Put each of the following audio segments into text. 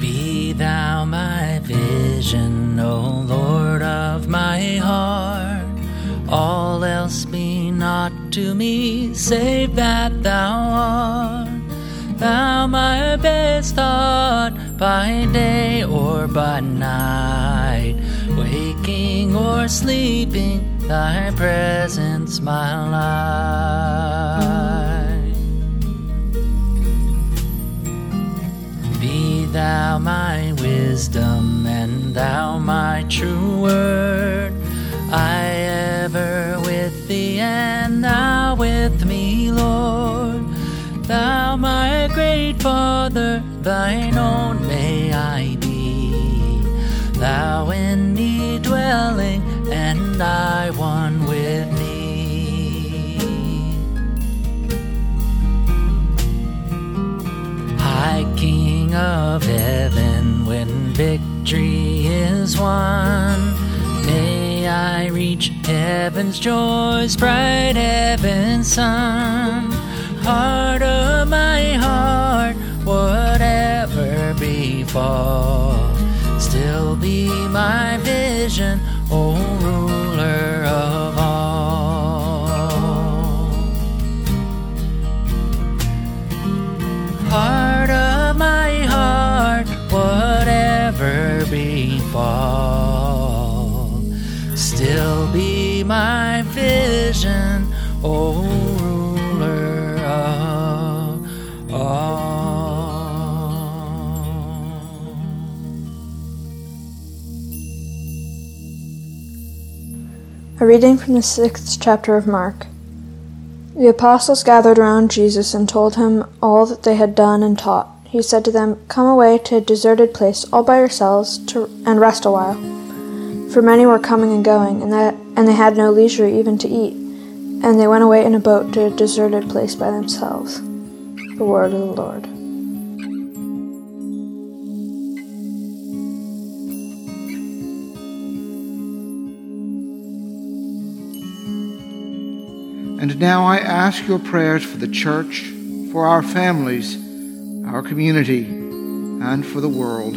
Be thou my vision, O Lord of my heart. All else be not to me, save that thou art. Thou my best thought, by day or by night, waking or sleeping, thy presence my light. Be thou my wisdom, and thou my true word. I ever with thee, and thou with me, Lord. Thou my great Father, thine own may I be. Thou in me dwelling, and I one with thee. High King of heaven, when victory is won, may I reach heaven's joys, bright heaven's sun. Heart of my heart, whatever befall, still be my vision, O ruler of all. Heart of my heart, whatever befall, still be my vision, O ruler of all. A reading from the 6th chapter of Mark. The apostles gathered around Jesus and told him all that they had done and taught. He said to them, "Come away to a deserted place all by yourselves and rest a while." For many were coming and going, and they had no leisure even to eat. And they went away in a boat to a deserted place by themselves. The word of the Lord. And now I ask your prayers for the church, for our families, our community, and for the world.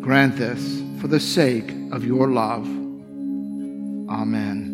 Grant this for the sake of your love. Amen.